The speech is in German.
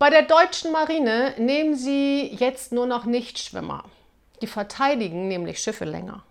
Bei der deutschen Marine nehmen sie jetzt nur noch Nichtschwimmer. Die verteidigen nämlich Schiffe länger.